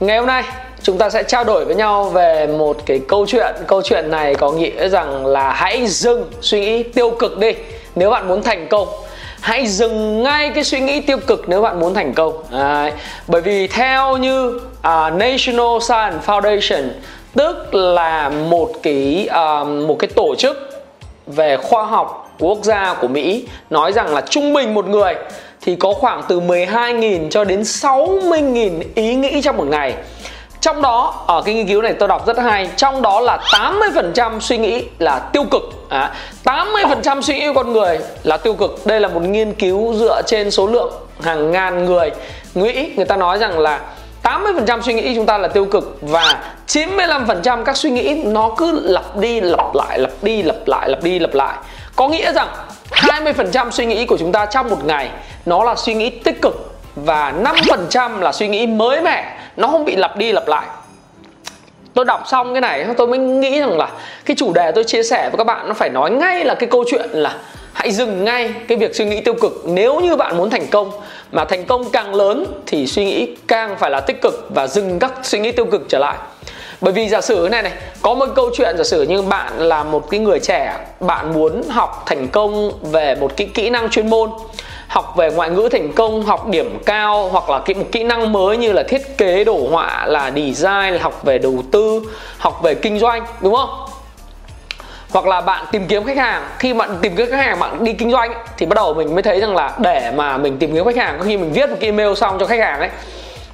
Ngày hôm nay chúng ta sẽ trao đổi với nhau về một cái câu chuyện này có nghĩa rằng là hãy dừng suy nghĩ tiêu cực đi nếu bạn muốn thành công. Hãy dừng ngay cái suy nghĩ tiêu cực nếu bạn muốn thành công. Bởi vì theo như National Science Foundation, tức là một cái tổ chức về khoa học quốc gia của Mỹ, nói rằng là trung bình một người thì có khoảng từ 12.000 cho đến 60.000 ý nghĩ trong một ngày. Trong đó, ở cái nghiên cứu này tôi đọc rất hay, trong đó là 80% suy nghĩ là tiêu cực. 80% suy nghĩ của con người là tiêu cực. Đây là một nghiên cứu dựa trên số lượng hàng ngàn người nghĩ. Người ta nói rằng là 80% suy nghĩ chúng ta là tiêu cực. Và 95% các suy nghĩ nó cứ lặp đi lặp lại. Có nghĩa rằng 20% suy nghĩ của chúng ta trong một ngày nó là suy nghĩ tích cực và 5% là suy nghĩ mới mẻ, nó không bị lặp đi lặp lại. Tôi đọc xong cái này tôi mới nghĩ rằng là cái chủ đề tôi chia sẻ với các bạn nó phải nói ngay là cái câu chuyện là hãy dừng ngay cái việc suy nghĩ tiêu cực nếu như bạn muốn thành công. Mà thành công càng lớn thì suy nghĩ càng phải là tích cực và dừng các suy nghĩ tiêu cực trở lại. Bởi vì giả sử này, có một câu chuyện giả sử như bạn là một cái người trẻ, bạn muốn học thành công về một cái kỹ năng chuyên môn, học về ngoại ngữ thành công, học điểm cao, hoặc là một kỹ năng mới như là thiết kế, đồ họa, là design, là học về đầu tư, học về kinh doanh, đúng không? Hoặc là bạn tìm kiếm khách hàng. Khi bạn tìm kiếm khách hàng, bạn đi kinh doanh ấy, thì bắt đầu mình mới thấy rằng là để mà mình tìm kiếm khách hàng, khi mình viết một cái email xong cho khách hàng ấy,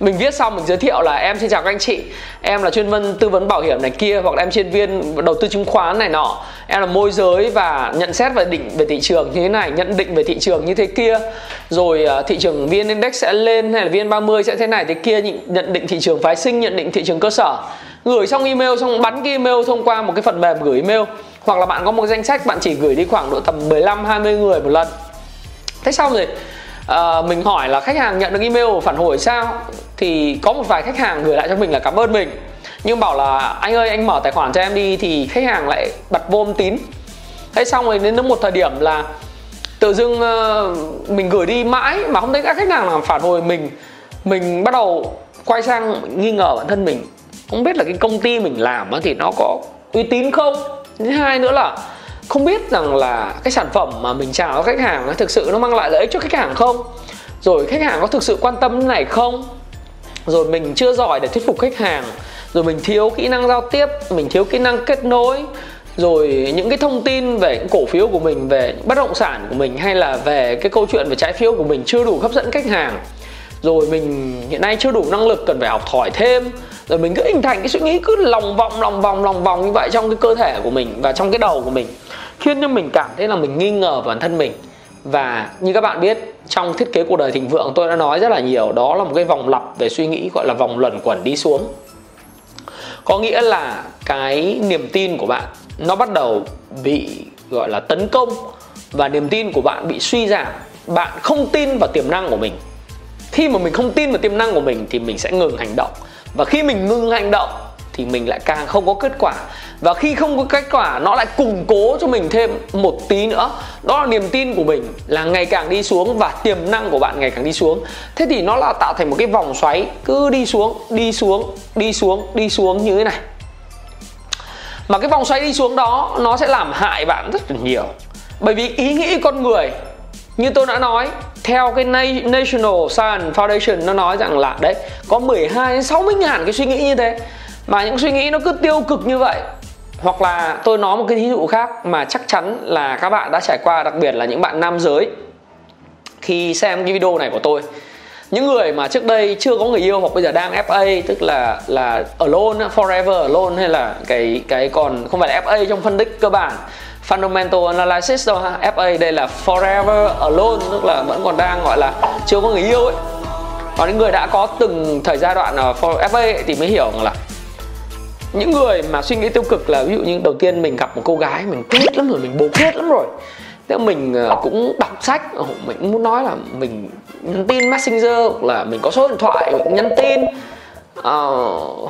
mình viết xong mình giới thiệu là em xin chào các anh chị, em là chuyên viên tư vấn bảo hiểm này kia, hoặc là em chuyên viên đầu tư chứng khoán này nọ, em là môi giới và nhận xét về thị trường như thế này, nhận định về thị trường như thế kia, rồi thị trường VN Index sẽ lên hay là VN 30 sẽ thế này thế kia, nhận định thị trường phái sinh, nhận định thị trường cơ sở. Gửi xong email, xong bắn cái email thông qua một cái phần mềm gửi email, hoặc là bạn có một danh sách, bạn chỉ gửi đi khoảng độ tầm 15-20 người một lần. Thế xong rồi mình hỏi là khách hàng nhận được email phản hồi sao, thì có một vài khách hàng gửi lại cho mình là cảm ơn mình, nhưng bảo là anh ơi anh mở tài khoản cho em đi, thì khách hàng lại bật vô âm tín. Thế xong rồi đến một thời điểm là tự dưng mình gửi đi mãi mà không thấy các khách hàng làm phản hồi mình bắt đầu quay sang nghi ngờ bản thân mình, không biết là cái công ty mình làm thì nó có uy tín không, thứ hai nữa là không biết rằng là cái sản phẩm mà mình chào khách hàng thực sự nó mang lại lợi ích cho khách hàng không, rồi khách hàng có thực sự quan tâm này không, rồi mình chưa giỏi để thuyết phục khách hàng, rồi mình thiếu kỹ năng giao tiếp, mình thiếu kỹ năng kết nối, rồi những cái thông tin về những cổ phiếu của mình, về bất động sản của mình, hay là về cái câu chuyện về trái phiếu của mình chưa đủ hấp dẫn khách hàng, rồi mình hiện nay chưa đủ năng lực cần phải học hỏi thêm. Rồi mình cứ hình thành cái suy nghĩ cứ lòng vòng như vậy trong cái cơ thể của mình và trong cái đầu của mình, khiến cho mình cảm thấy là mình nghi ngờ bản thân mình. Và như các bạn biết, trong thiết kế cuộc đời thịnh vượng tôi đã nói rất là nhiều, đó là một cái vòng lặp về suy nghĩ, gọi là vòng luẩn quẩn đi xuống. Có nghĩa là cái niềm tin của bạn nó bắt đầu bị gọi là tấn công, và niềm tin của bạn bị suy giảm. Bạn không tin vào tiềm năng của mình. Khi mà mình không tin vào tiềm năng của mình thì mình sẽ ngừng hành động. Và khi mình ngừng hành động thì mình lại càng không có kết quả. Và khi không có kết quả, nó lại củng cố cho mình thêm một tí nữa, đó là niềm tin của mình là ngày càng đi xuống và tiềm năng của bạn ngày càng đi xuống. Thế thì nó là tạo thành một cái vòng xoáy cứ đi xuống như thế này. Mà cái vòng xoáy đi xuống đó nó sẽ làm hại bạn rất là nhiều. Bởi vì ý nghĩ con người, như tôi đã nói, theo cái National Science Foundation nó nói rằng là đấy, có 12-60.000 cái suy nghĩ như thế. Mà những suy nghĩ nó cứ tiêu cực như vậy. Hoặc là tôi nói một cái thí dụ khác mà chắc chắn là các bạn đã trải qua, đặc biệt là những bạn nam giới khi xem cái video này của tôi. Những người mà trước đây chưa có người yêu hoặc bây giờ đang FA, tức là alone, forever alone, hay là cái còn không phải là FA trong phân tích cơ bản Fundamental analysis đâu ha, FA đây là forever alone, tức là vẫn còn đang gọi là chưa có người yêu ấy. Và những người đã có từng thời giai đoạn FA thì mới hiểu rằng là những người mà suy nghĩ tiêu cực là ví dụ như đầu tiên mình gặp một cô gái mình kết lắm rồi, mình bồ kết lắm rồi, thế mình cũng đọc sách, mình cũng muốn nói là mình nhắn tin Messenger hoặc là mình có số điện thoại mình cũng nhắn tin,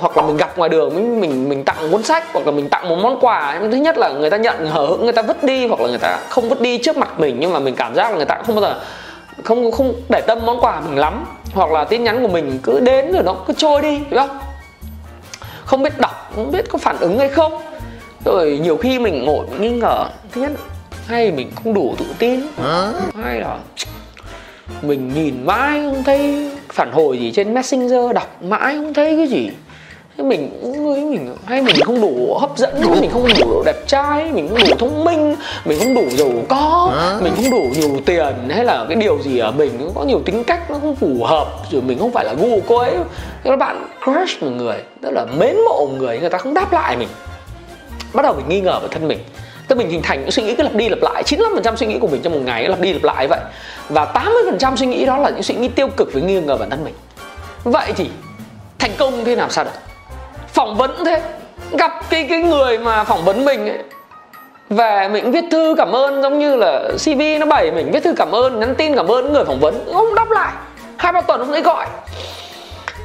hoặc là mình gặp ngoài đường mình tặng cuốn sách hoặc là mình tặng một món quà. Thứ nhất là người ta nhận hờ hững người ta vứt đi, hoặc là người ta không vứt đi trước mặt mình nhưng mà mình cảm giác là người ta không bao giờ không để tâm món quà mình lắm, hoặc là tin nhắn của mình cứ đến rồi nó cứ trôi đi, đúng không? Không biết đọc, không biết có phản ứng hay không. Rồi nhiều khi mình ngồi mình nghi ngờ, thứ nhất hay mình không đủ tự tin, hay là mình nhìn mãi không thấy phản hồi gì trên Messenger, đọc mãi không thấy cái gì, mình không đủ hấp dẫn, mình không đủ đẹp trai, mình không đủ thông minh, mình không đủ giàu có, mình không đủ nhiều tiền, hay là cái điều gì ở mình nó có nhiều tính cách nó không phù hợp, rồi mình không phải là gu cô ấy. Các bạn crush một người, tức là mến mộ một người, người ta không đáp lại mình, bắt đầu mình nghi ngờ bản thân mình. Tức mình hình thành những suy nghĩ cứ lặp đi lặp lại, 95% suy nghĩ của mình trong một ngày lặp đi lặp lại vậy, và 80% suy nghĩ đó là những suy nghĩ tiêu cực với nghi ngờ bản thân mình. Vậy thì thành công thế làm sao được? Phỏng vấn thế, gặp cái người mà phỏng vấn mình ấy, về mình viết thư cảm ơn, giống như là CV nó bày mình viết thư cảm ơn, nhắn tin cảm ơn người phỏng vấn, không đáp lại, 2-3 tuần không thấy gọi.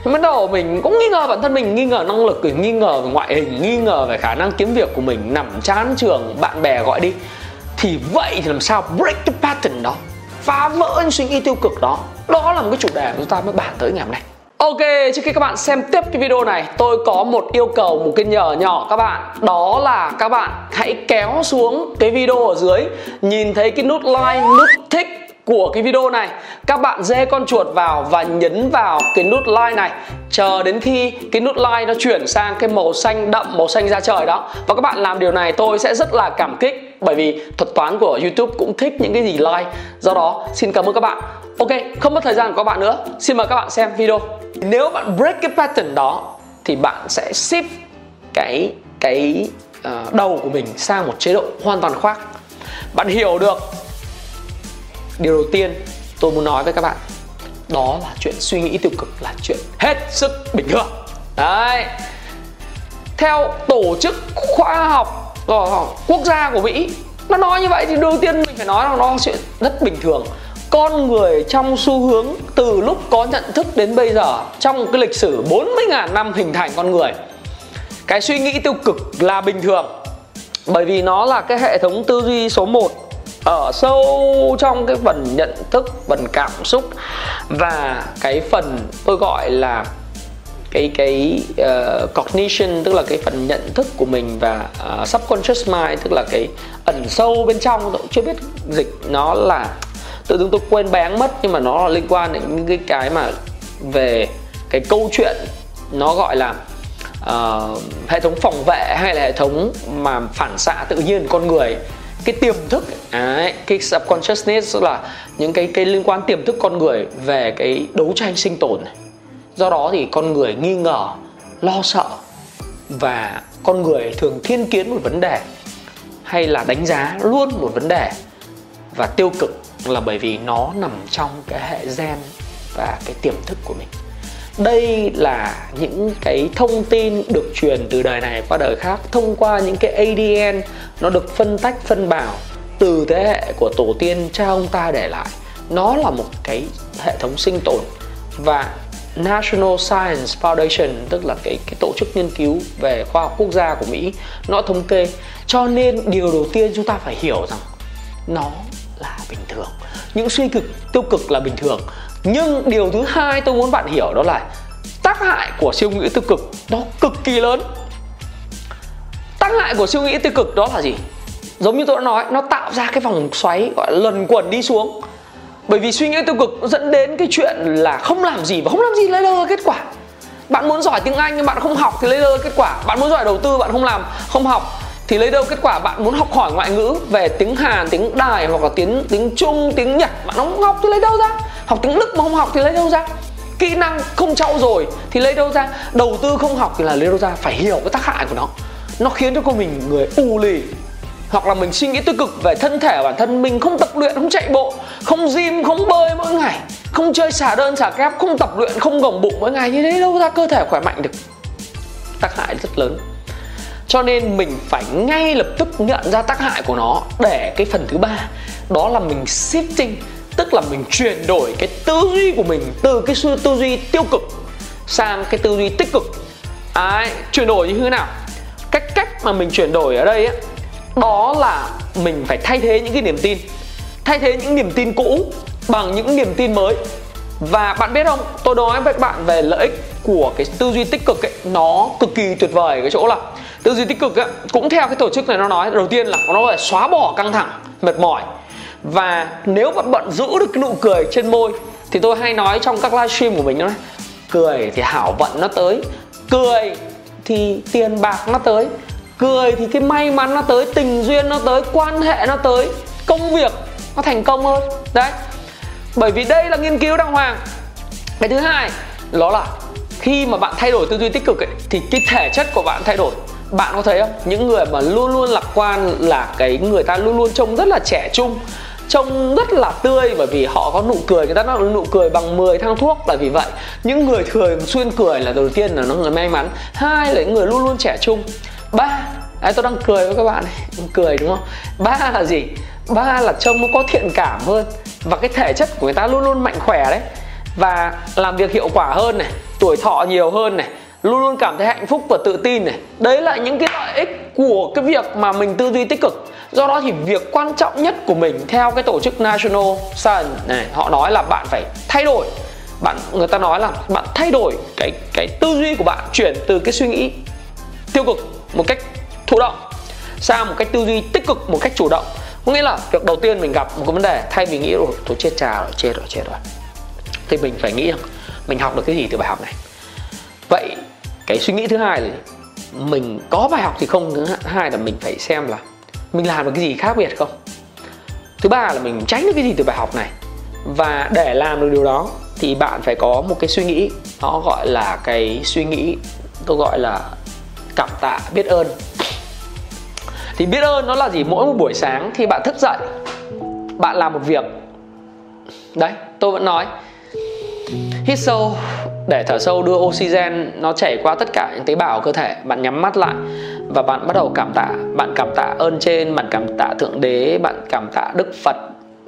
Bắt đầu mình cũng nghi ngờ bản thân mình, nghi ngờ năng lực, nghi ngờ về ngoại hình, nghi ngờ về khả năng kiếm việc của mình, nằm chán trường, bạn bè gọi đi. Thì vậy thì làm sao break the pattern đó, phá vỡ những suy nghĩ tiêu cực đó? Đó là một cái chủ đề mà chúng ta mới bàn tới ngày hôm nay. Ok, trước khi các bạn xem tiếp cái video này, tôi có một yêu cầu, một cái nhờ nhỏ các bạn. Đó là các bạn hãy kéo xuống cái video ở dưới, nhìn thấy cái nút like, nút thích của cái video này, các bạn dê con chuột vào và nhấn vào cái nút like này, chờ đến khi cái nút like nó chuyển sang cái màu xanh đậm, màu xanh da trời đó. Và các bạn làm điều này tôi sẽ rất là cảm kích, bởi vì thuật toán của YouTube cũng thích những cái gì like. Do đó xin cảm ơn các bạn. Ok, không mất thời gian của các bạn nữa, xin mời các bạn xem video. Nếu bạn break cái pattern đó thì bạn sẽ shift cái đầu của mình sang một chế độ hoàn toàn khác. Bạn hiểu được điều đầu tiên tôi muốn nói với các bạn, đó là chuyện suy nghĩ tiêu cực là chuyện hết sức bình thường. Đấy, theo tổ chức khoa học quốc gia của Mỹ, nó nói như vậy thì đầu tiên mình phải nói là nó chuyện rất bình thường. Con người trong xu hướng từ lúc có nhận thức đến bây giờ, trong cái lịch sử 40.000 năm hình thành con người, cái suy nghĩ tiêu cực là bình thường, bởi vì nó là cái hệ thống tư duy số 1 ở sâu trong cái phần nhận thức, phần cảm xúc và cái phần tôi gọi là cognition, tức là cái phần nhận thức của mình, và subconscious mind, tức là cái ẩn sâu bên trong. Tôi cũng chưa biết dịch nó là, tự dưng tôi quên bén mất, nhưng mà nó là liên quan đến những cái mà về cái câu chuyện nó gọi là hệ thống phòng vệ hay là hệ thống mà phản xạ tự nhiên của con người, cái tiềm thức ấy, cái subconsciousness, tức là những cái liên quan tiềm thức con người về cái đấu tranh sinh tồn. Do đó thì con người nghi ngờ, lo sợ, và con người thường thiên kiến một vấn đề hay là đánh giá luôn một vấn đề, và tiêu cực là bởi vì nó nằm trong cái hệ gen và cái tiềm thức của mình. Đây là những cái thông tin được truyền từ đời này qua đời khác thông qua những cái ADN, nó được phân tách phân bào từ thế hệ của tổ tiên cha ông ta để lại. Nó là một cái hệ thống sinh tồn, và National Science Foundation, tức là cái tổ chức nghiên cứu về khoa học quốc gia của Mỹ, nó thống kê. Cho nên điều đầu tiên chúng ta phải hiểu rằng nó là bình thường, những suy cực tiêu cực là bình thường. Nhưng điều thứ hai tôi muốn bạn hiểu đó là tác hại của suy nghĩ tiêu cực nó cực kỳ lớn. Tác hại của suy nghĩ tiêu cực đó là gì? Giống như tôi đã nói, nó tạo ra cái vòng xoáy gọi là luẩn quẩn đi xuống. Bởi vì suy nghĩ tiêu cực nó dẫn đến cái chuyện là không làm gì, và không làm gì lấy đâu kết quả. Bạn muốn giỏi tiếng Anh nhưng bạn không học thì lấy đâu kết quả. Bạn muốn giỏi đầu tư bạn không học thì lấy đâu kết quả. Bạn muốn học hỏi ngoại ngữ về tiếng Hàn, tiếng Đài hoặc là tiếng Trung, tiếng Nhật, bạn không học thì lấy đâu ra. Học tiếng Đức mà không học thì lấy đâu ra. Kỹ năng không trau dồi thì lấy đâu ra. Đầu tư không học thì là lấy đâu ra. Phải hiểu cái tác hại của nó. Nó khiến cho con mình người u lì, hoặc là mình suy nghĩ tiêu cực về thân thể bản thân mình, không tập luyện, không chạy bộ, không gym, không bơi mỗi ngày, không chơi xả đơn xả kép, không tập luyện, không gồng bụng mỗi ngày, như thế đâu ra cơ thể khỏe mạnh được. Tác hại rất lớn. Cho nên mình phải ngay lập tức nhận ra tác hại của nó để cái phần thứ ba, đó là mình shifting, tức là mình chuyển đổi cái tư duy của mình từ cái tư duy tiêu cực sang cái tư duy tích cực. Chuyển đổi như thế nào? Cách mà mình chuyển đổi ở đây ấy, đó là mình phải thay thế những cái niềm tin, thay thế những niềm tin cũ bằng những niềm tin mới. Và bạn biết không, tôi nói với các bạn về lợi ích của cái tư duy tích cực ấy, nó cực kỳ tuyệt vời ở cái chỗ là tư duy tích cực ấy, cũng theo cái tổ chức này nó nói, đầu tiên là nó phải xóa bỏ căng thẳng, mệt mỏi. Và nếu bạn giữ được cái nụ cười trên môi thì tôi hay nói trong các livestream của mình đó, cười thì hảo vận nó tới, cười thì tiền bạc nó tới, cười thì cái may mắn nó tới, tình duyên nó tới, quan hệ nó tới, công việc nó thành công hơn. Đấy, bởi vì đây là nghiên cứu đàng hoàng. Cái thứ hai đó là khi mà bạn thay đổi tư duy tích cực ấy, thì cái thể chất của bạn thay đổi. Bạn có thấy không? Những người mà luôn luôn lạc quan là cái người ta luôn luôn trông rất là trẻ trung, trông rất là tươi, bởi vì họ có nụ cười, người ta nói nụ cười bằng 10 thang thuốc. Là vì vậy, những người thường xuyên cười là đầu tiên là nó người may mắn, hai là những người luôn luôn trẻ trung, ba, tôi đang cười với các bạn này, cười đúng không? Ba là gì? Ba là trông nó có thiện cảm hơn, và cái thể chất của người ta luôn luôn mạnh khỏe đấy, và làm việc hiệu quả hơn này, tuổi thọ nhiều hơn này, luôn luôn cảm thấy hạnh phúc và tự tin này. Đấy là những cái lợi ích của cái việc mà mình tư duy tích cực. Do đó thì việc quan trọng nhất của mình theo cái tổ chức National Science này, họ nói là bạn phải thay đổi. Người ta nói là bạn thay đổi cái tư duy của bạn, chuyển từ cái suy nghĩ tiêu cực một cách thụ động sang một cách tư duy tích cực một cách chủ động. Có nghĩa là việc đầu tiên mình gặp một cái vấn đề, thay vì nghĩ tôi chết rồi, thì mình phải nghĩ rằng mình học được cái gì từ bài học này. Vậy cái suy nghĩ thứ hai là mình có bài học thì không. Thứ hai là mình phải xem là mình làm được cái gì khác biệt không. Thứ ba là mình tránh được cái gì từ bài học này. Và để làm được điều đó thì bạn phải có một cái suy nghĩ, nó gọi là cái suy nghĩ tôi gọi là cảm tạ, biết ơn. Thì biết ơn nó là gì? Mỗi một buổi sáng khi bạn thức dậy, bạn làm một việc. Đấy, tôi vẫn nói, hít sâu để thở sâu, đưa oxygen nó chảy qua tất cả những tế bào của cơ thể. Bạn nhắm mắt lại và bạn bắt đầu cảm tạ. Bạn cảm tạ ơn trên, bạn cảm tạ Thượng Đế, bạn cảm tạ Đức Phật,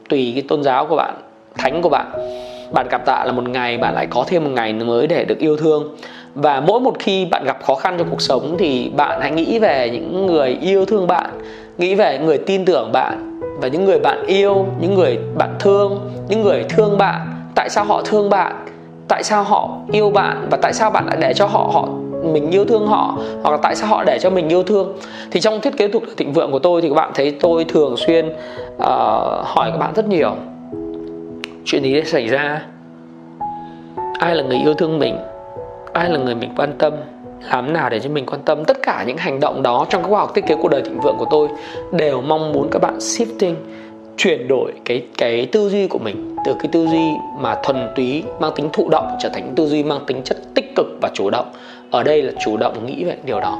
tùy cái tôn giáo của bạn, thánh của bạn. Bạn cảm tạ là một ngày bạn lại có thêm một ngày mới để được yêu thương. Và mỗi một khi bạn gặp khó khăn trong cuộc sống thì bạn hãy nghĩ về những người yêu thương bạn, nghĩ về những người tin tưởng bạn và những người bạn yêu, những người bạn thương, những người thương bạn. Tại sao họ thương bạn? Tại sao họ yêu bạn? Và tại sao bạn lại để cho mình yêu thương họ? Hoặc là tại sao họ để cho mình yêu thương? Thì trong thiết kế thuộc thịnh vượng của tôi thì các bạn thấy tôi thường xuyên hỏi các bạn rất nhiều, chuyện gì đã xảy ra, ai là người yêu thương mình, ai là người mình quan tâm, làm thế nào để cho mình quan tâm. Tất cả những hành động đó trong các khóa học thiết kế cuộc đời thịnh vượng của tôi đều mong muốn các bạn shifting, chuyển đổi cái tư duy của mình từ cái tư duy mà thuần túy mang tính thụ động trở thành tư duy mang tính chất tích cực và chủ động. Ở đây là chủ động nghĩ về điều đó.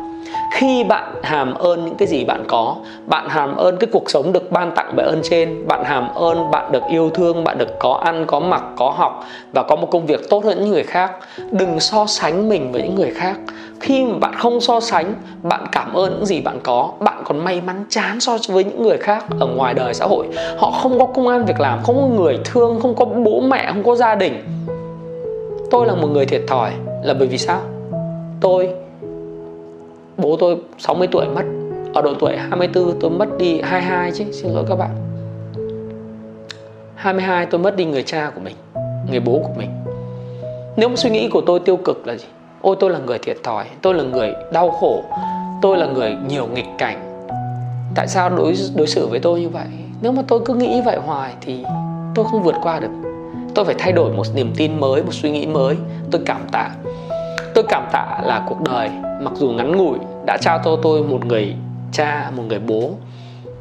Khi bạn hàm ơn những cái gì bạn có, bạn hàm ơn cái cuộc sống được ban tặng bởi ơn trên, bạn hàm ơn bạn được yêu thương, bạn được có ăn, có mặc, có học và có một công việc tốt hơn những người khác. Đừng so sánh mình với những người khác. Khi mà bạn không so sánh, bạn cảm ơn những gì bạn có, bạn còn may mắn chán so với những người khác ở ngoài đời xã hội. Họ không có công ăn việc làm, không có người thương, không có bố mẹ, không có gia đình. Tôi là một người thiệt thòi là bởi vì sao? Bố tôi 60 tuổi mất, ở độ tuổi 24 tôi mất đi 22 chứ, xin lỗi các bạn. 22 tôi mất đi người cha của mình, người bố của mình. Nếu mà suy nghĩ của tôi tiêu cực là gì? Ôi tôi là người thiệt thòi, tôi là người đau khổ, tôi là người nhiều nghịch cảnh. Tại sao đối xử với tôi như vậy? Nếu mà tôi cứ nghĩ vậy hoài thì tôi không vượt qua được. Tôi phải thay đổi một niềm tin mới, một suy nghĩ mới. Tôi cảm tạ. Tôi cảm tạ là cuộc đời mặc dù ngắn ngủi đã trao cho tôi một người cha, một người bố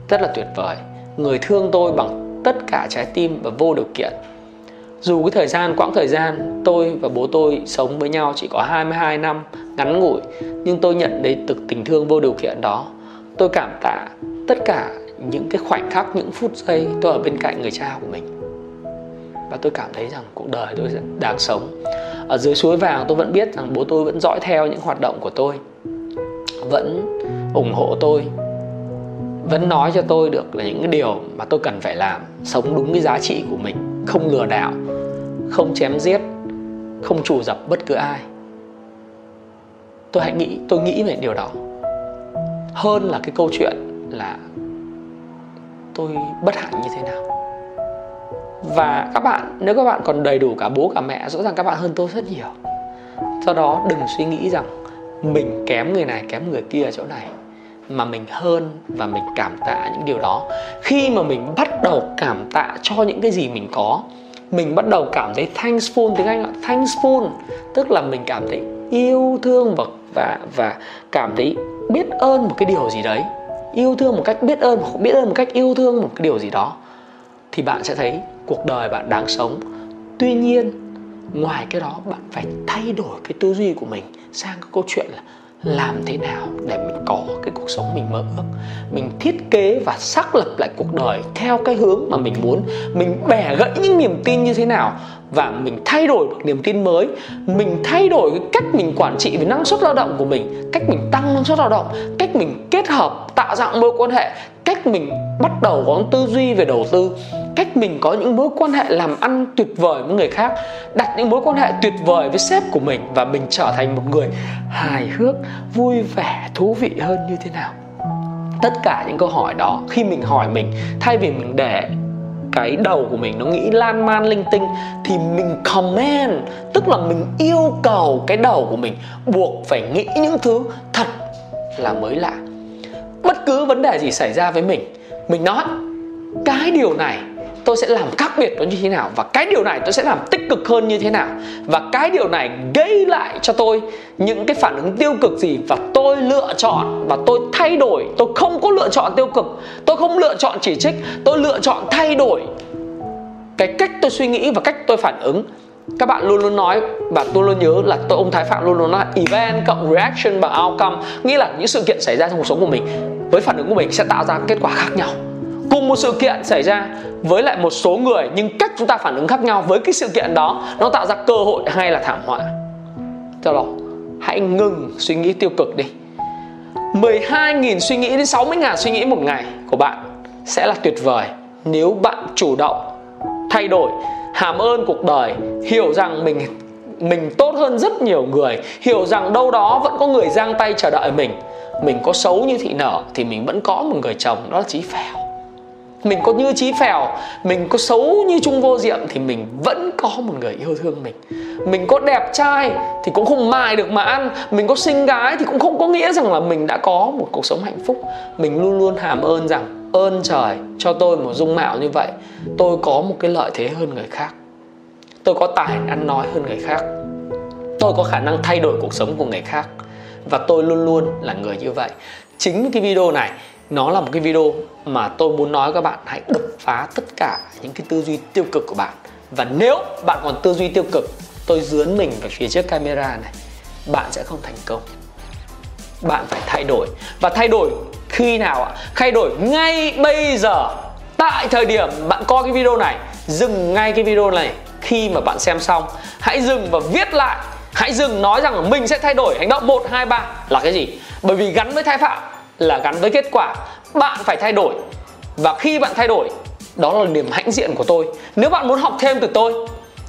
rất là tuyệt vời, người thương tôi bằng tất cả trái tim và vô điều kiện. Dù cái quãng thời gian tôi và bố tôi sống với nhau chỉ có 22 năm ngắn ngủi, nhưng tôi nhận được tình thương vô điều kiện đó. Tôi cảm tạ tất cả những cái khoảnh khắc, những phút giây tôi ở bên cạnh người cha của mình. Và tôi cảm thấy rằng cuộc đời tôi đang sống. Ở dưới suối vàng tôi vẫn biết rằng bố tôi vẫn dõi theo những hoạt động của tôi, vẫn ủng hộ tôi, vẫn nói cho tôi được là những cái điều mà tôi cần phải làm. Sống đúng cái giá trị của mình, không lừa đảo, không chém giết, không trù dập bất cứ ai. Tôi nghĩ về điều đó hơn là cái câu chuyện là tôi bất hạnh như thế nào. Và các bạn, nếu các bạn còn đầy đủ cả bố cả mẹ, rõ ràng các bạn hơn tôi rất nhiều. Do đó đừng suy nghĩ rằng mình kém người này, kém người kia ở chỗ này, mà mình hơn và mình cảm tạ những điều đó. Khi mà mình bắt đầu cảm tạ cho những cái gì mình có, mình bắt đầu cảm thấy thankful. Tiếng Anh là thankful, tức là mình cảm thấy yêu thương và cảm thấy biết ơn một cái điều gì đấy. Yêu thương một cách biết ơn, hoặc biết ơn một cách yêu thương một cái điều gì đó, thì bạn sẽ thấy cuộc đời bạn đáng sống. Tuy nhiên, ngoài cái đó, bạn phải thay đổi cái tư duy của mình sang cái câu chuyện là làm thế nào để mình có cái cuộc sống mình mơ ước. Mình thiết kế và xác lập lại cuộc đời theo cái hướng mà mình muốn. Mình bẻ gãy những niềm tin như thế nào và mình thay đổi được niềm tin mới. Mình thay đổi cái cách mình quản trị về năng suất lao động của mình, cách mình tăng năng suất lao động, cách mình kết hợp tạo ra mối quan hệ, cách mình bắt đầu có tư duy về đầu tư, cách mình có những mối quan hệ làm ăn tuyệt vời với người khác, đặt những mối quan hệ tuyệt vời với sếp của mình, và mình trở thành một người hài hước, vui vẻ, thú vị hơn như thế nào. Tất cả những câu hỏi đó, khi mình hỏi mình, thay vì mình để cái đầu của mình nó nghĩ lan man linh tinh, thì mình comment, tức là mình yêu cầu cái đầu của mình buộc phải nghĩ những thứ thật là mới lạ. Bất cứ vấn đề gì xảy ra với mình nói cái điều này tôi sẽ làm khác biệt nó như thế nào, và cái điều này tôi sẽ làm tích cực hơn như thế nào, và cái điều này gây lại cho tôi những cái phản ứng tiêu cực gì, và tôi lựa chọn và tôi thay đổi. Tôi không có lựa chọn tiêu cực, tôi không lựa chọn chỉ trích, tôi lựa chọn thay đổi cái cách tôi suy nghĩ và cách tôi phản ứng. Các bạn luôn luôn nói, và tôi luôn nhớ là ông Thái Phạm luôn luôn nói event cộng reaction bằng outcome, nghĩa là những sự kiện xảy ra trong cuộc sống của mình với phản ứng của mình sẽ tạo ra kết quả khác nhau. Cùng một sự kiện xảy ra với lại một số người, nhưng cách chúng ta phản ứng khác nhau với cái sự kiện đó, nó tạo ra cơ hội hay là thảm họa. Do đó, hãy ngừng suy nghĩ tiêu cực đi. 12.000 suy nghĩ đến 60.000 suy nghĩ một ngày của bạn sẽ là tuyệt vời nếu bạn chủ động thay đổi, hàm ơn cuộc đời, hiểu rằng mình tốt hơn rất nhiều người, hiểu rằng đâu đó vẫn có người giang tay chờ đợi mình. Mình có xấu như Thị Nở thì mình vẫn có một người chồng, đó là Trí Phèo. Mình có như Trí Phèo, mình có xấu như Trung Vô Diệm thì mình vẫn có một người yêu thương mình. Mình có đẹp trai thì cũng không mài được mà ăn, mình có xinh gái thì cũng không có nghĩa rằng là mình đã có một cuộc sống hạnh phúc. Mình luôn luôn hàm ơn rằng ơn trời cho tôi một dung mạo như vậy, tôi có một cái lợi thế hơn người khác, tôi có tài ăn nói hơn người khác, tôi có khả năng thay đổi cuộc sống của người khác, và tôi luôn luôn là người như vậy. Chính cái video này nó là một cái video mà tôi muốn nói các bạn hãy đập phá tất cả những cái tư duy tiêu cực của bạn. Và nếu bạn còn tư duy tiêu cực, tôi dướn mình về phía trước camera này, bạn sẽ không thành công. Bạn phải thay đổi. Và thay đổi khi nào ạ? Thay đổi ngay bây giờ. Tại thời điểm bạn coi cái video này, dừng ngay cái video này. Khi mà bạn xem xong, hãy dừng và viết lại. Hãy dừng nói rằng mình sẽ thay đổi hành động 1, 2, 3 là cái gì. Bởi vì gắn với Thái Phạm là gắn với kết quả. Bạn phải thay đổi. Và khi bạn thay đổi, đó là niềm hãnh diện của tôi. Nếu bạn muốn học thêm từ tôi,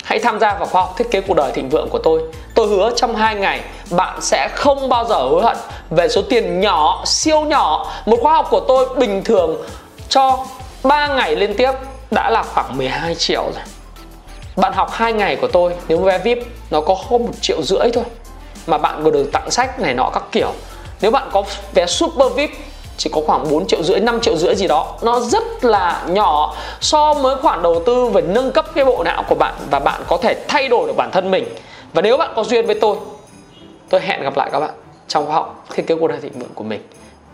hãy tham gia vào khóa học thiết kế cuộc đời thịnh vượng của tôi. Tôi hứa trong 2 ngày bạn sẽ không bao giờ hối hận về số tiền nhỏ, siêu nhỏ. Một khóa học của tôi bình thường cho 3 ngày liên tiếp đã là khoảng 12 triệu rồi. Bạn học 2 ngày của tôi, nếu vé VIP nó có hơn 1,5 triệu thôi, mà bạn còn được tặng sách này nọ các kiểu. Nếu bạn có vé Super VIP chỉ có khoảng 4,5 triệu, 5,5 triệu gì đó. Nó rất là nhỏ so với khoản đầu tư về nâng cấp cái bộ não của bạn, và bạn có thể thay đổi được bản thân mình. Và nếu bạn có duyên với tôi hẹn gặp lại các bạn trong khóa học thiết kế cuộc đời thịnh vượng của mình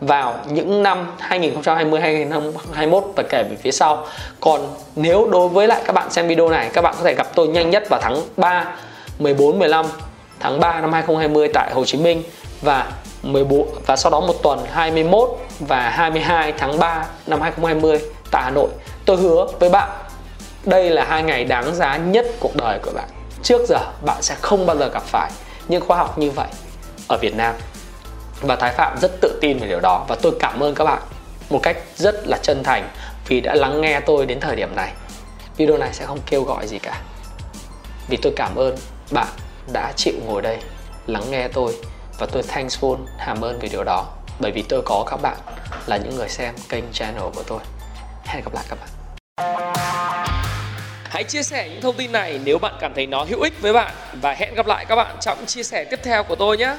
vào những năm 2020, 2021 và kể về phía sau. Còn nếu đối với lại các bạn xem video này, các bạn có thể gặp tôi nhanh nhất vào tháng 3, 14, 15 tháng 3 năm 2020 tại Hồ Chí Minh, và 14 và sau đó một tuần 21 và 22 tháng 3 năm 2020 tại Hà Nội. Tôi hứa với bạn, đây là hai ngày đáng giá nhất cuộc đời của bạn. Trước giờ bạn sẽ không bao giờ gặp phải những khóa học như vậy ở Việt Nam. Và Thái Phạm rất tự tin về điều đó, và tôi cảm ơn các bạn một cách rất là chân thành vì đã lắng nghe tôi đến thời điểm này. Video này sẽ không kêu gọi gì cả, vì tôi cảm ơn bạn đã chịu ngồi đây lắng nghe tôi, và tôi thankful, hàm ơn về điều đó, bởi vì tôi có các bạn là những người xem kênh channel của tôi. Hẹn gặp lại các bạn. Hãy chia sẻ những thông tin này nếu bạn cảm thấy nó hữu ích với bạn, và hẹn gặp lại các bạn trong chia sẻ tiếp theo của tôi nhé.